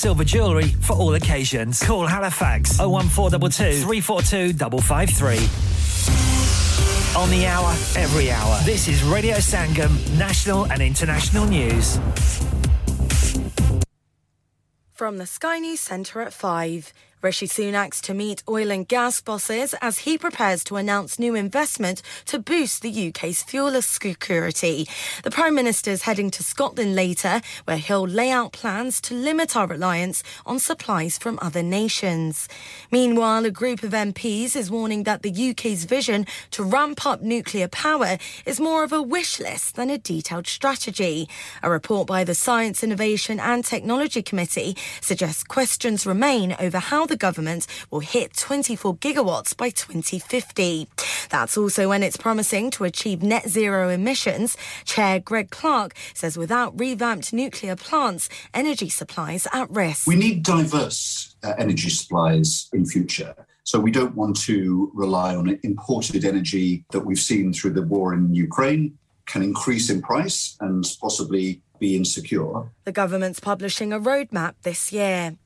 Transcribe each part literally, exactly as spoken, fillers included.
Silver jewellery for all occasions. Call Halifax oh one four two two, three four two five five three. On the hour, every hour. This is Radio Sangam, national and international news. From the Sky News Centre at five. Rishi Sunak's to meet oil and gas bosses as he prepares to announce new investment to boost the U K's fuel security. The Prime Minister is heading to Scotland later, where he'll lay out plans to limit our reliance on supplies from other nations. Meanwhile, a group of M Ps is warning that the U K's vision to ramp up nuclear power is more of a wish list than a detailed strategy. A report by the Science, Innovation and Technology Committee suggests questions remain over how the government will hit twenty-four gigawatts by twenty fifty. That's also when it's promising to achieve net zero emissions. Chair Greg Clark says without revamped nuclear plants, energy supplies at risk. We need diverse uh, energy supplies in future. So we don't want to rely on imported energy that we've seen through the war in Ukraine can increase in price and possibly be insecure. The government's publishing a roadmap this year.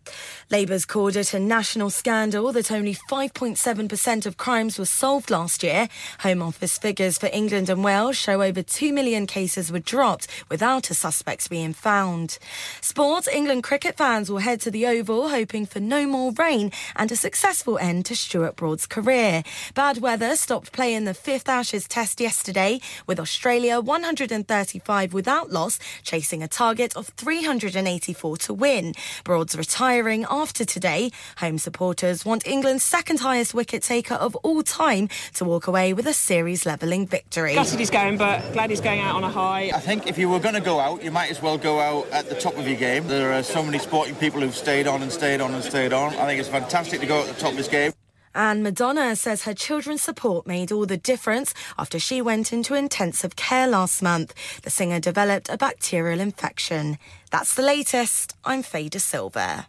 Labour's called it a national scandal that only five point seven percent of crimes were solved last year. Home Office figures for England and Wales show over two million cases were dropped without a suspect being found. Sport. England cricket fans will head to the Oval hoping for no more rain and a successful end to Stuart Broad's career. Bad weather stopped play in the fifth Ashes test yesterday, with Australia one hundred thirty-five without loss, chasing a target of three hundred eighty-four to win. Broad's retiring after today. Home supporters want England's second highest wicket taker of all time to walk away with a series levelling victory. Gutted he's going, but glad he's going out on a high. I think if you were going to go out, you might as well go out at the top of your game. There are so many sporting people who've stayed on and stayed on and stayed on. I think it's fantastic to go at the top of this game. And Madonna says her children's support made all the difference after she went into intensive care last month. The singer developed a bacterial infection. That's the latest. I'm Faye De Silva.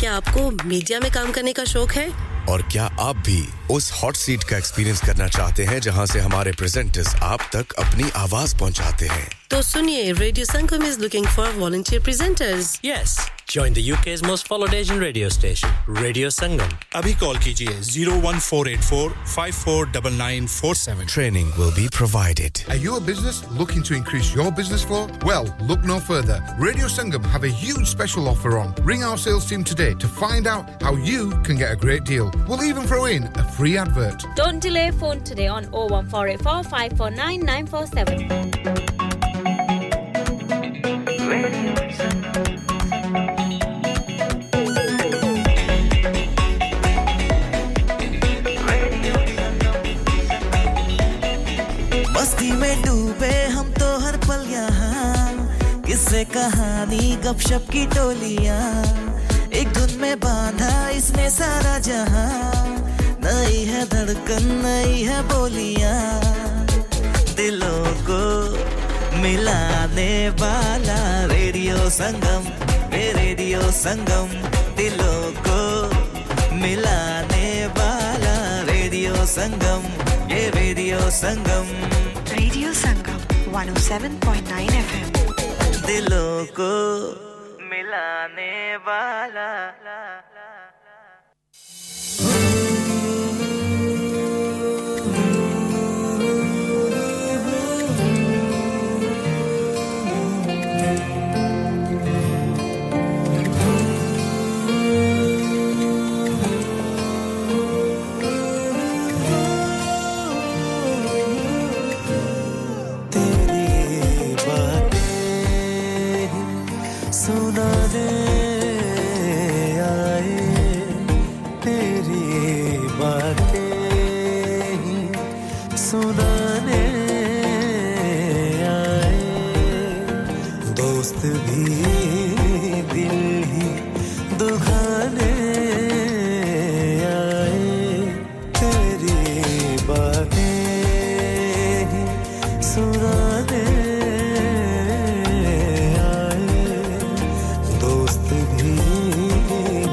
क्या आपको media में काम करने का शौक है? और क्या आप भी उस हॉट सीट का एक्सपीरियंस करना चाहते हैं जहां से हमारे प्रेजेंटर्स आप तक अपनी आवाज पहुंचाते हैं? तो सुनिए, radio Sangam is looking for volunteer presenters. Yes, join the U K's most followed Asian radio station, Radio Sangam. Abhi call kijiye oh one four eight four, five four nine nine four seven. Training will be provided. Are you a business looking to increase your business flow? Well, look no further. Radio Sangam have a huge special offer on. Ring our sales team today to find out how you can get a great deal. We'll even throw in a free advert. Don't delay, phone today on oh one four eight four, five four nine nine four seven. बस्ती में डूबे हम तो हर पल यहाँ किससे कहानी गपशप की टोलियाँ एक धुन में बांधा इसने सारा जहाँ नई है धड़कन नई है बोलियाँ दिलों को मिलाने वाला रेडियो संगम रे रेडियो संगम दिलों को मिलाने वाला रेडियो संगम ये radio Sangam radio Sangam one oh seven point nine F M दिलों को मिलाने वाला सुनाने आए दो दोस्त भी दिल ही दुखाने आए तेरी बातें सुनाने आए दोस्त भी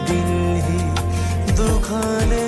दिल ही दुखाने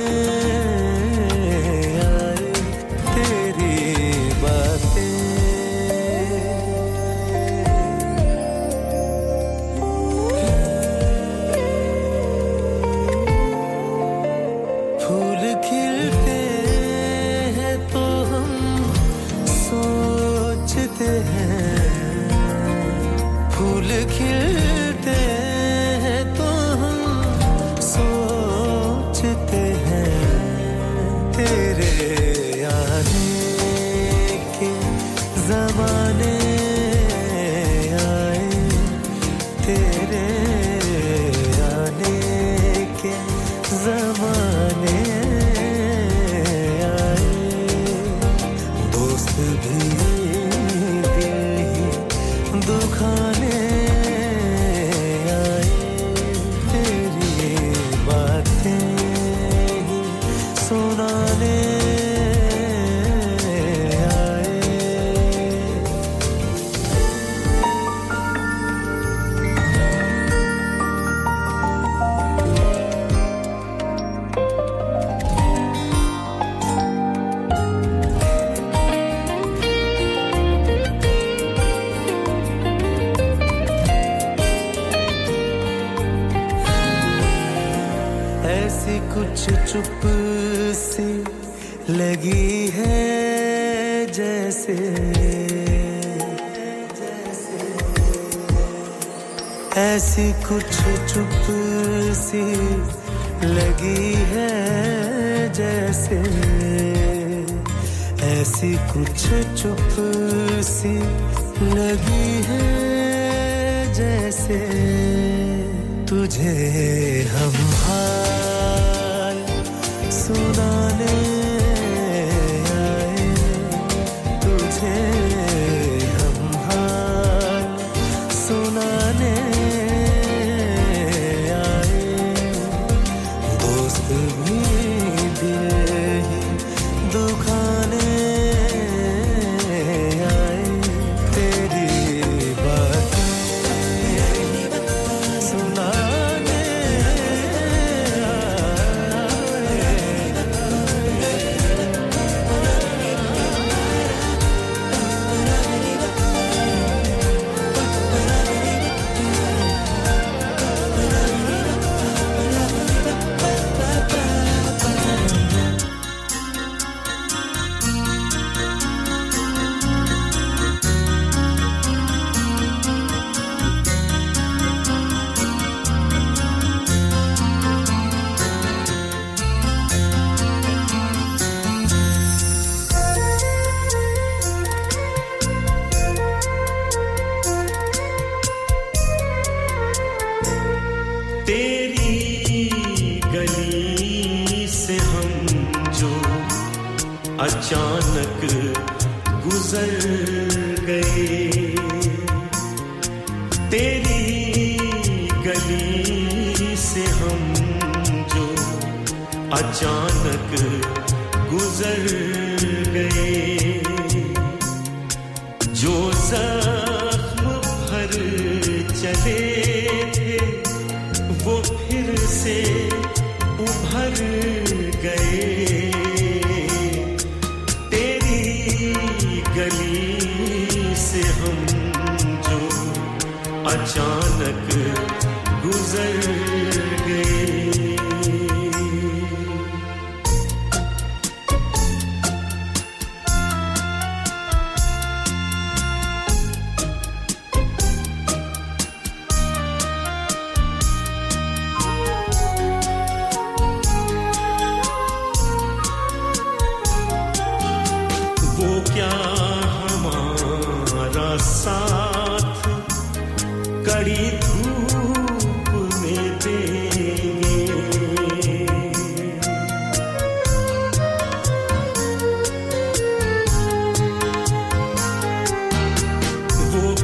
चुप सी लगी है जैसे ऐसी कुछ चुप सी लगी है जैसे ऐसी कुछ चुप सी लगी है जैसे तुझे हम सुनाने आए तुझे हम हाल सुनाने आए दोस्त भी दिल ही दुखाने आए तेरी बातें सुना अचानक गुजर गए तेरी गली से हम जो अचानक गुजर गए जो जख्म भर चले थे वो फिर से उभर गए गली से हम जो अचानक गुजर गए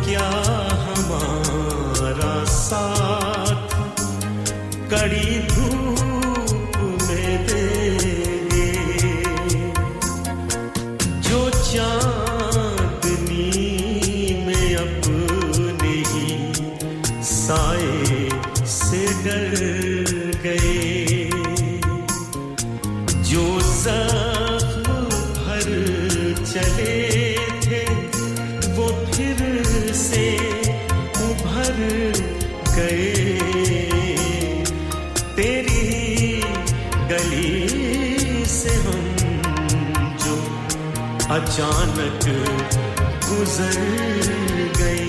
क्या हमारा साए से डर गए जो जख्म भर चले थे वो फिर से उभर गए तेरी गली से हम जो अचानक गुजर गए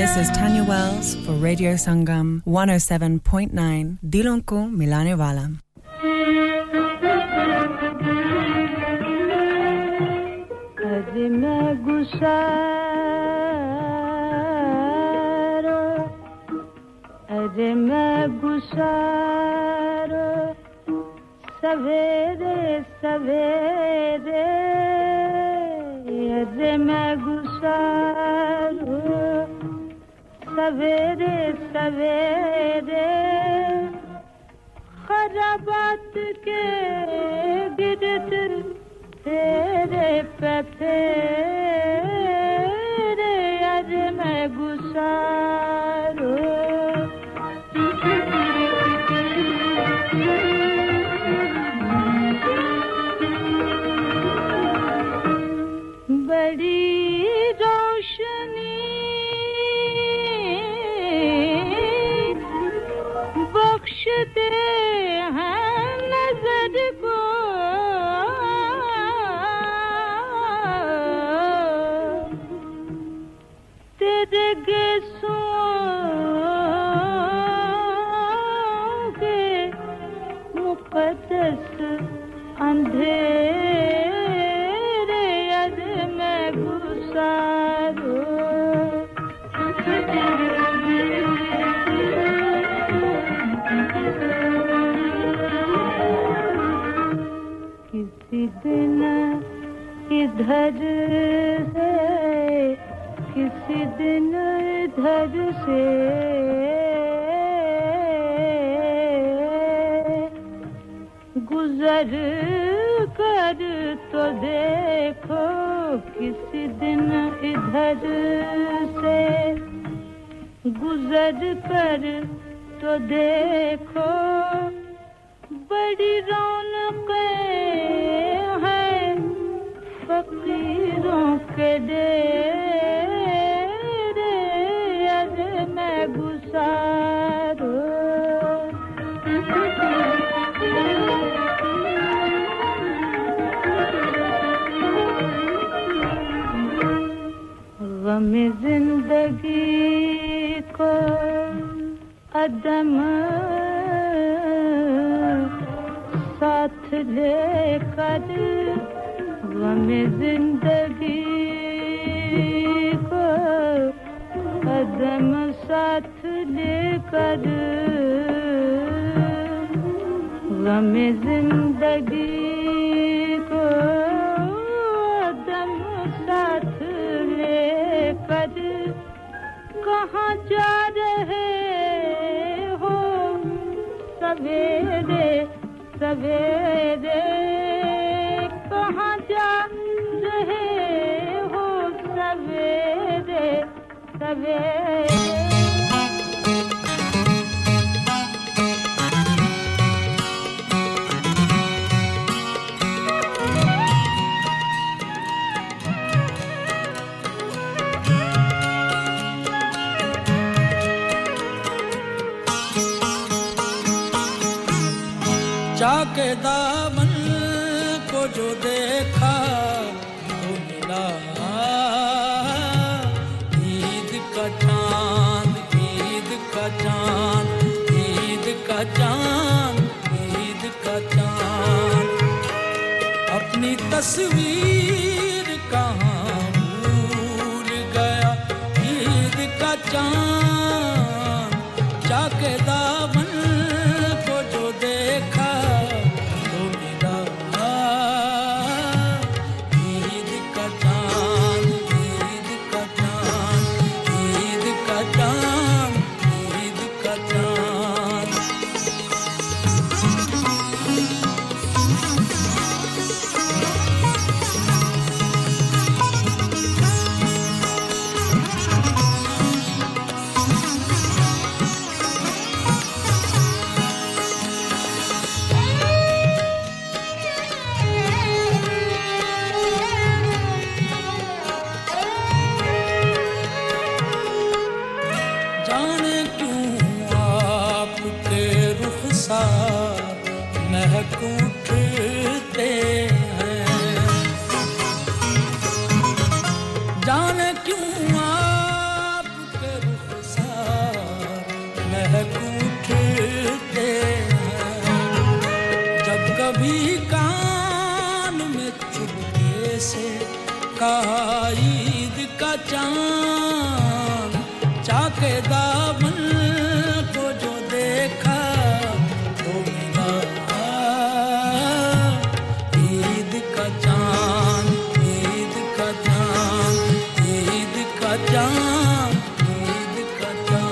This is Tanya Wells for Radio Sangam one oh seven point nine Dilon ko milane wala. Kadi main gusaro ade main gusaro savere savere ade main gusaro savere savere kharabat ke bidat tere pe tere aaj main gusaro badi जाने क्यों आपके ईद का चांद चाके दामन को जो देखा तो मिला ईद का चांद ईद का चांद ईद का चांद ईद का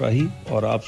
रही और आप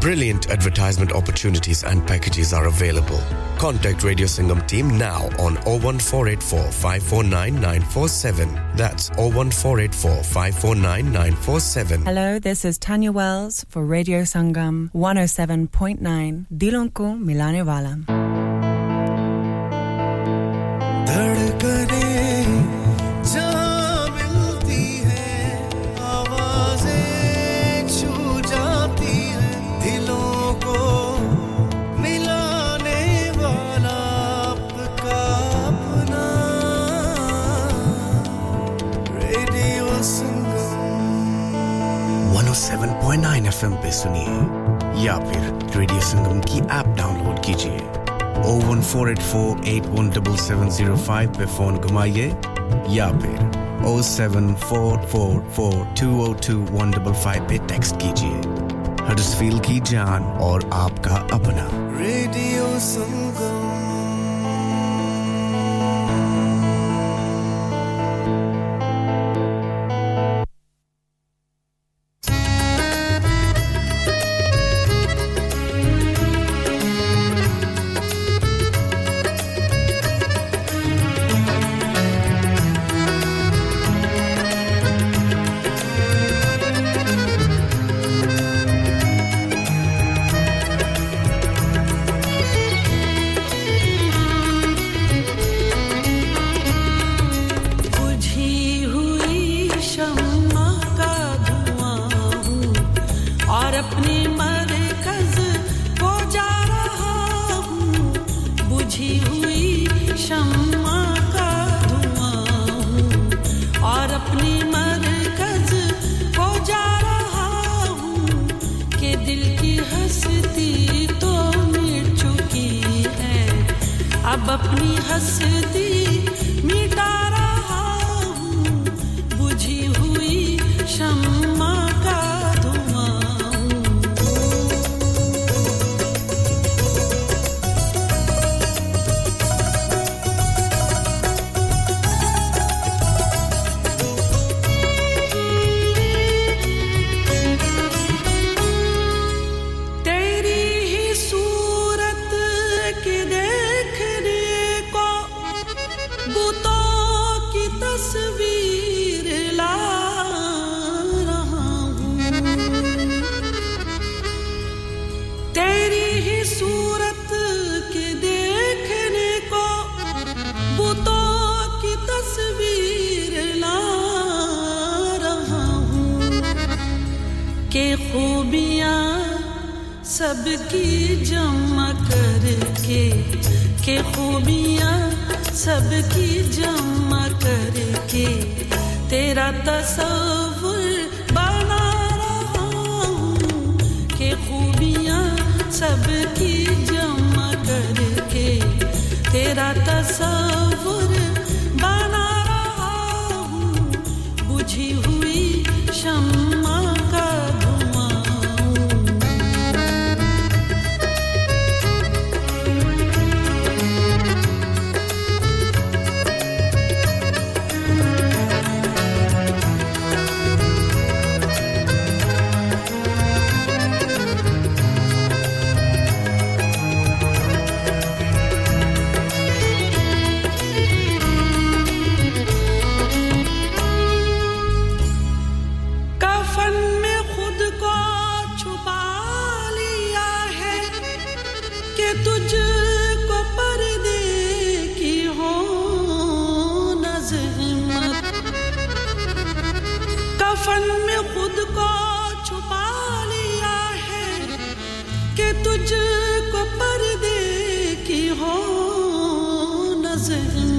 Brilliant advertisement opportunities and packages are available. Contact Radio Sangam team now on zero one four eight four five four nine nine four seven. That's zero one four eight four five four nine nine four seven. Hello, this is Tanya Wells for Radio Sangam one oh seven point nine. Dilon ko milane wala. One O seven point nine F M पे सुनिए या फिर radio Sangam की app download कीजिए zero one four eight four eight one seven seven zero five पे phone घुमाइए या फिर zero seven four four four two zero two one five five पे टेक्स्ट कीजिए हडर्सफील्ड की जान और आपका अपना रेडियो संगम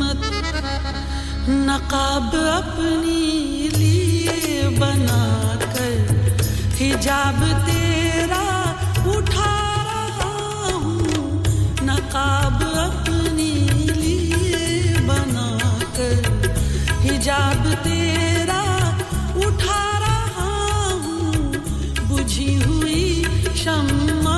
मत नकाब अपने लिए बनाकर हिजाब तेरा उठा रहा हूं नकाब अपने लिए बनाकर हिजाब तेरा उठा रहा हूं बुझी हुई शम्मा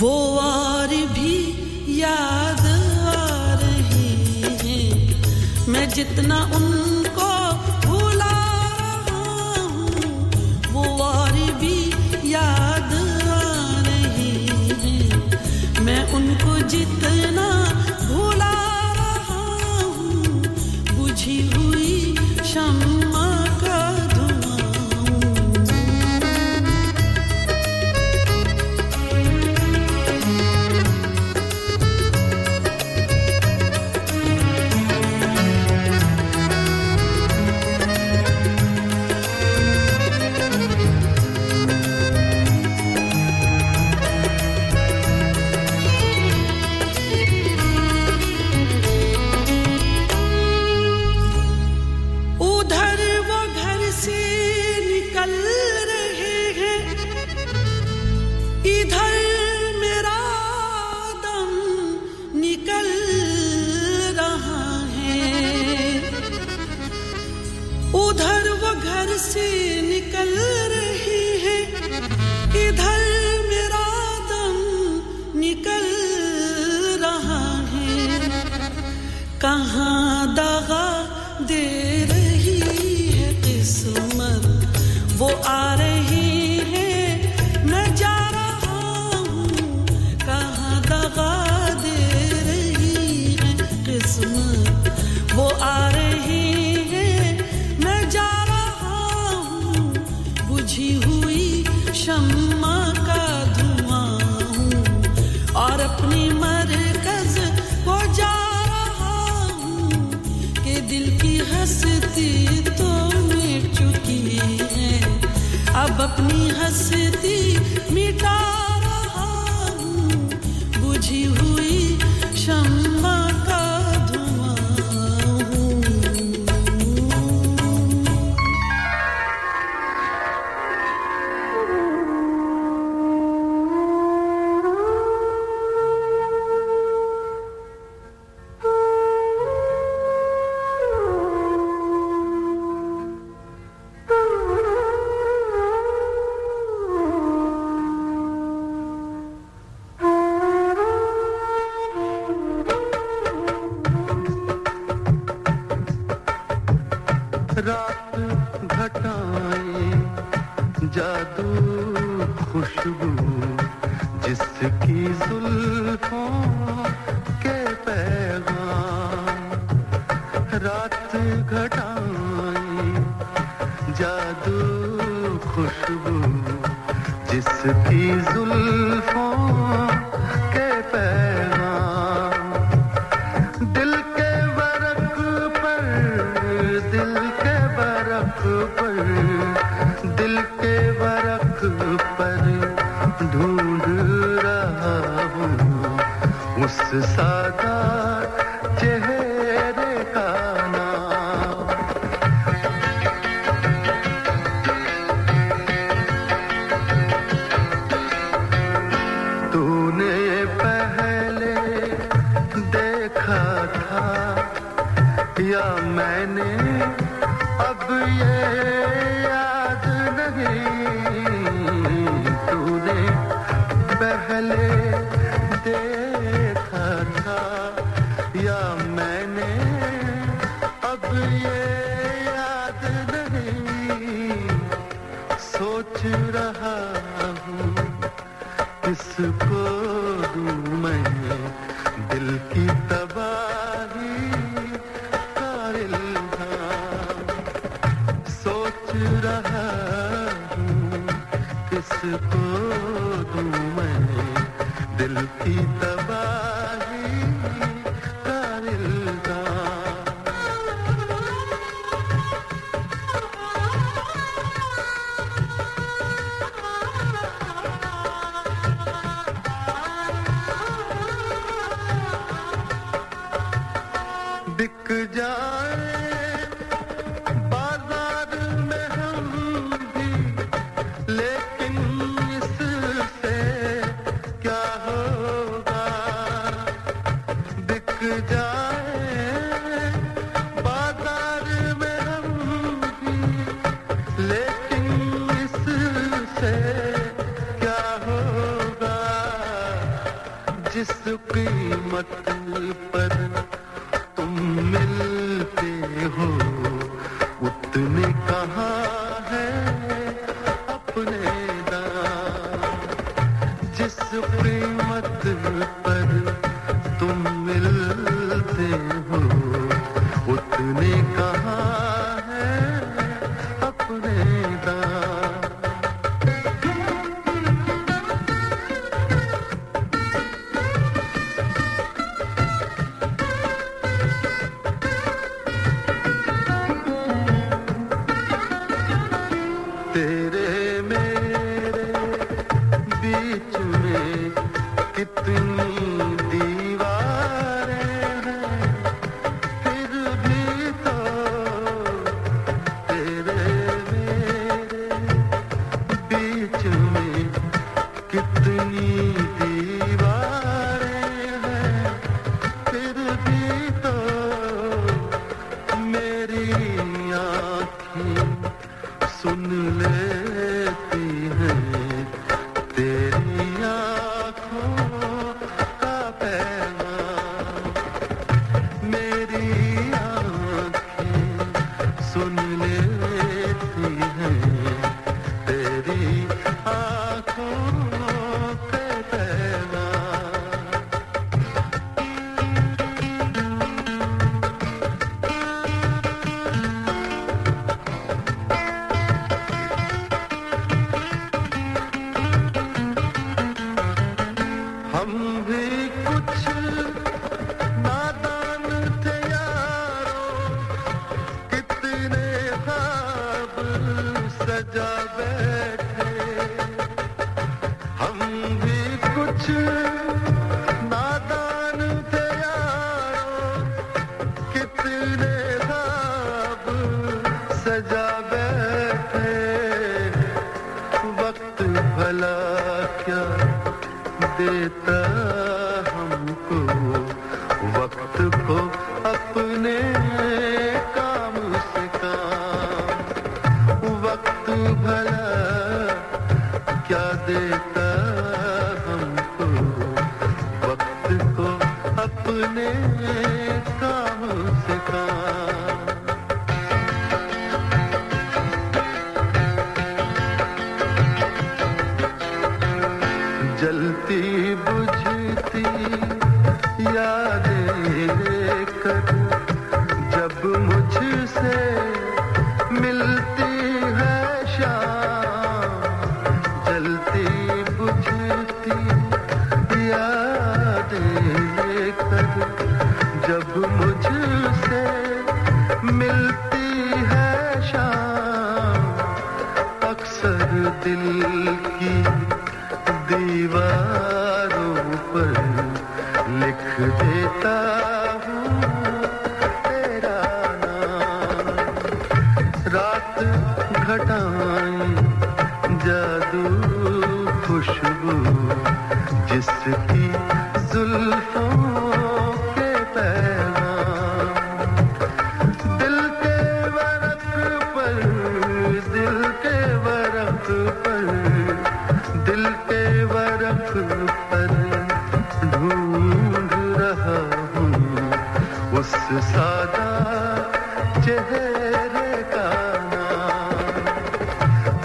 वो और भी याद आ रही हैं मैं जितना उनको भुला रहा हूं वो और भी याद आ रही हैं मैं उनको जितना भुला रहा हूं बुझी हुई शम्मा का देखा था सोच रहा हूँ किसको दूँ मैं दिल की तबाही का इल्हाम सोच रहा हूँ किसको दूँ मैं दिल की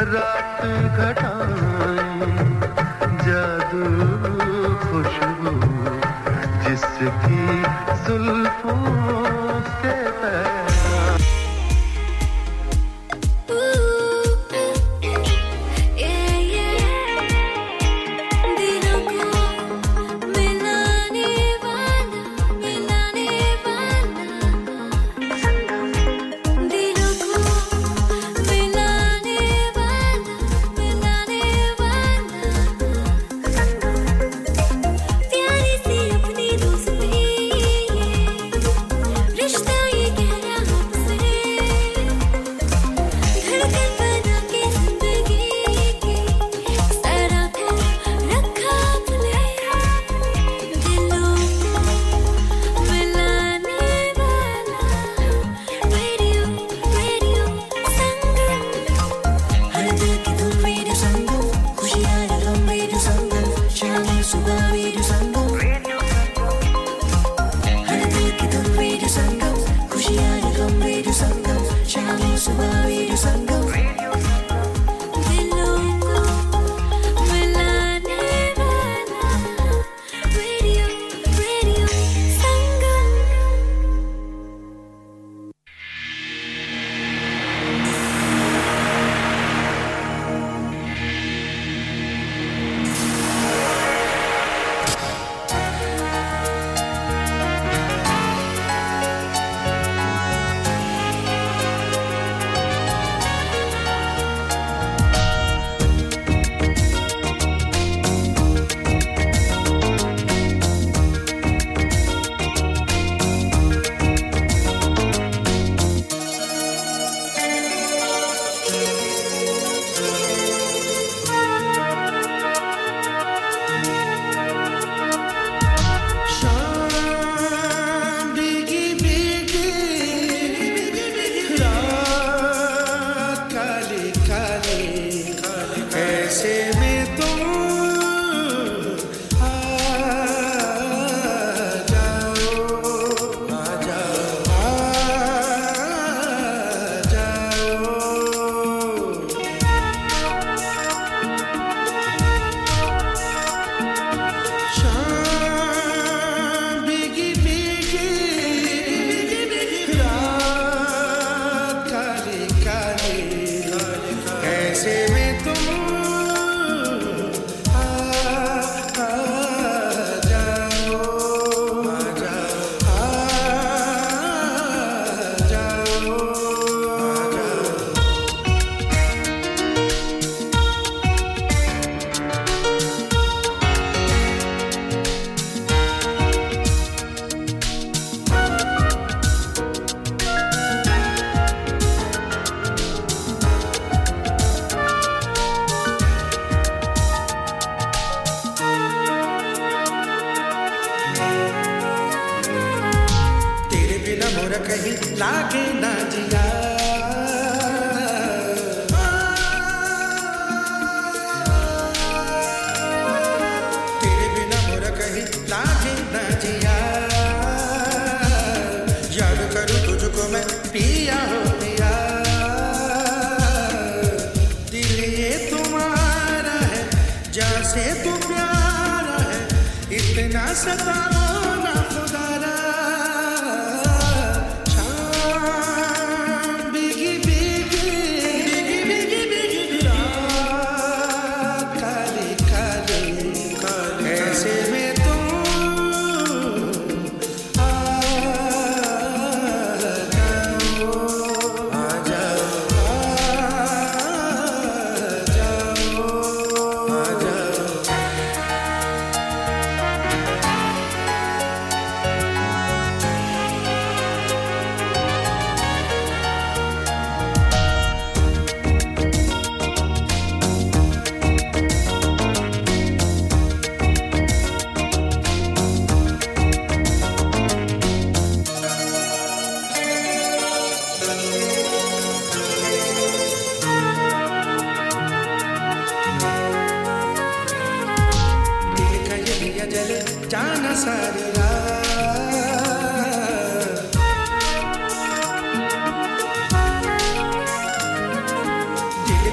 That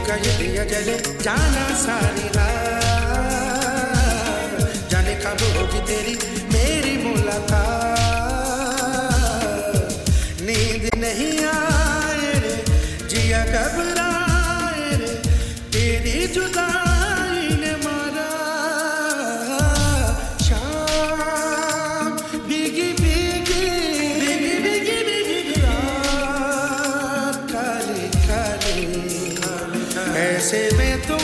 का ये दिया जले जाना सारी रात जाने कब होगी तेरी मेरी मुलाकात नींद नहीं आए रे जिया घबराए रे तेरी जुदाई ने मारा शाम भीगी भीगी भीगी भीगी भीगी रात काली काली ऐसे में तो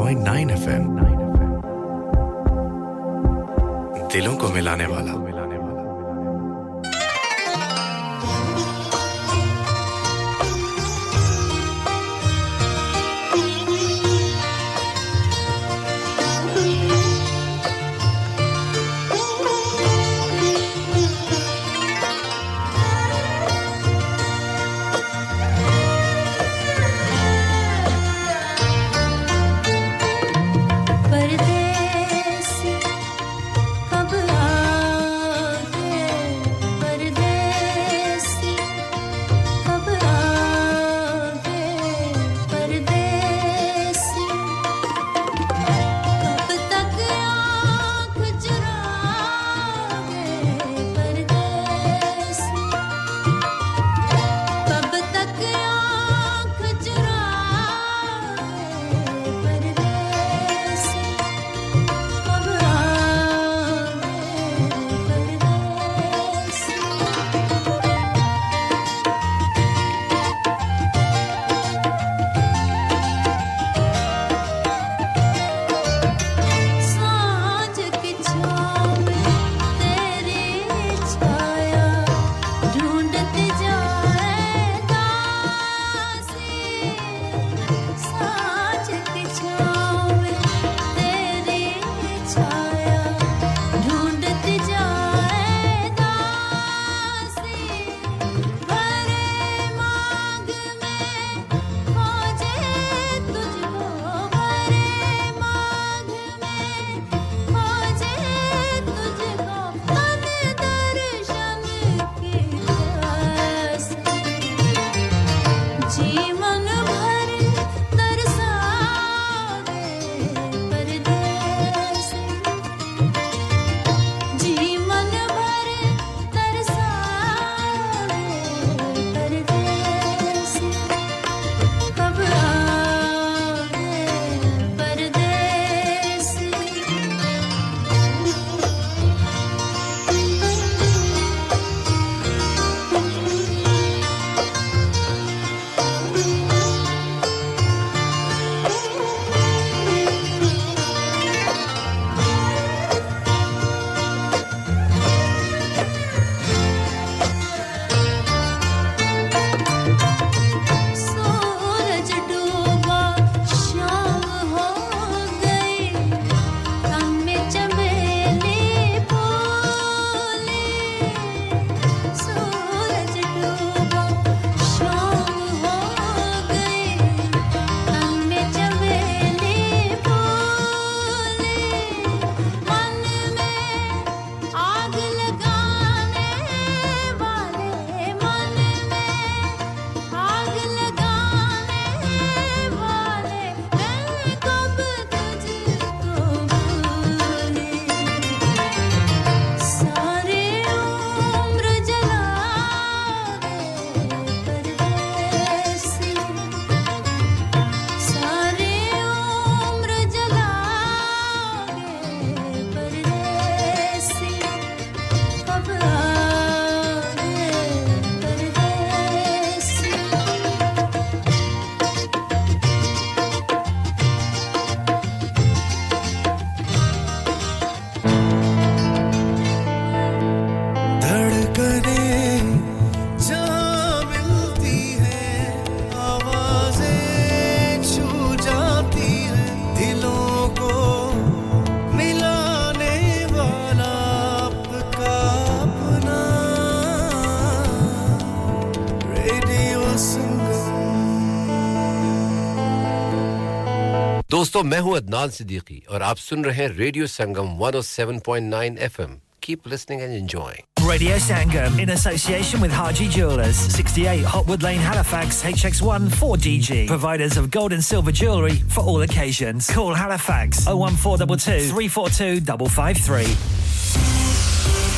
ninety-four point nine F M दिलों को मिलाने वाला दोस्तों मैं हूं अदनान सिद्दीकी और आप सुन रहे हैं radio Sangam one oh seven point nine F M keep listening and enjoying Radio Sangam in association with Haji Jewellers sixty-eight Hotwood Lane Halifax H X one four D G providers of gold and silver jewelry for all occasions call Halifax oh one four two two three four two five five three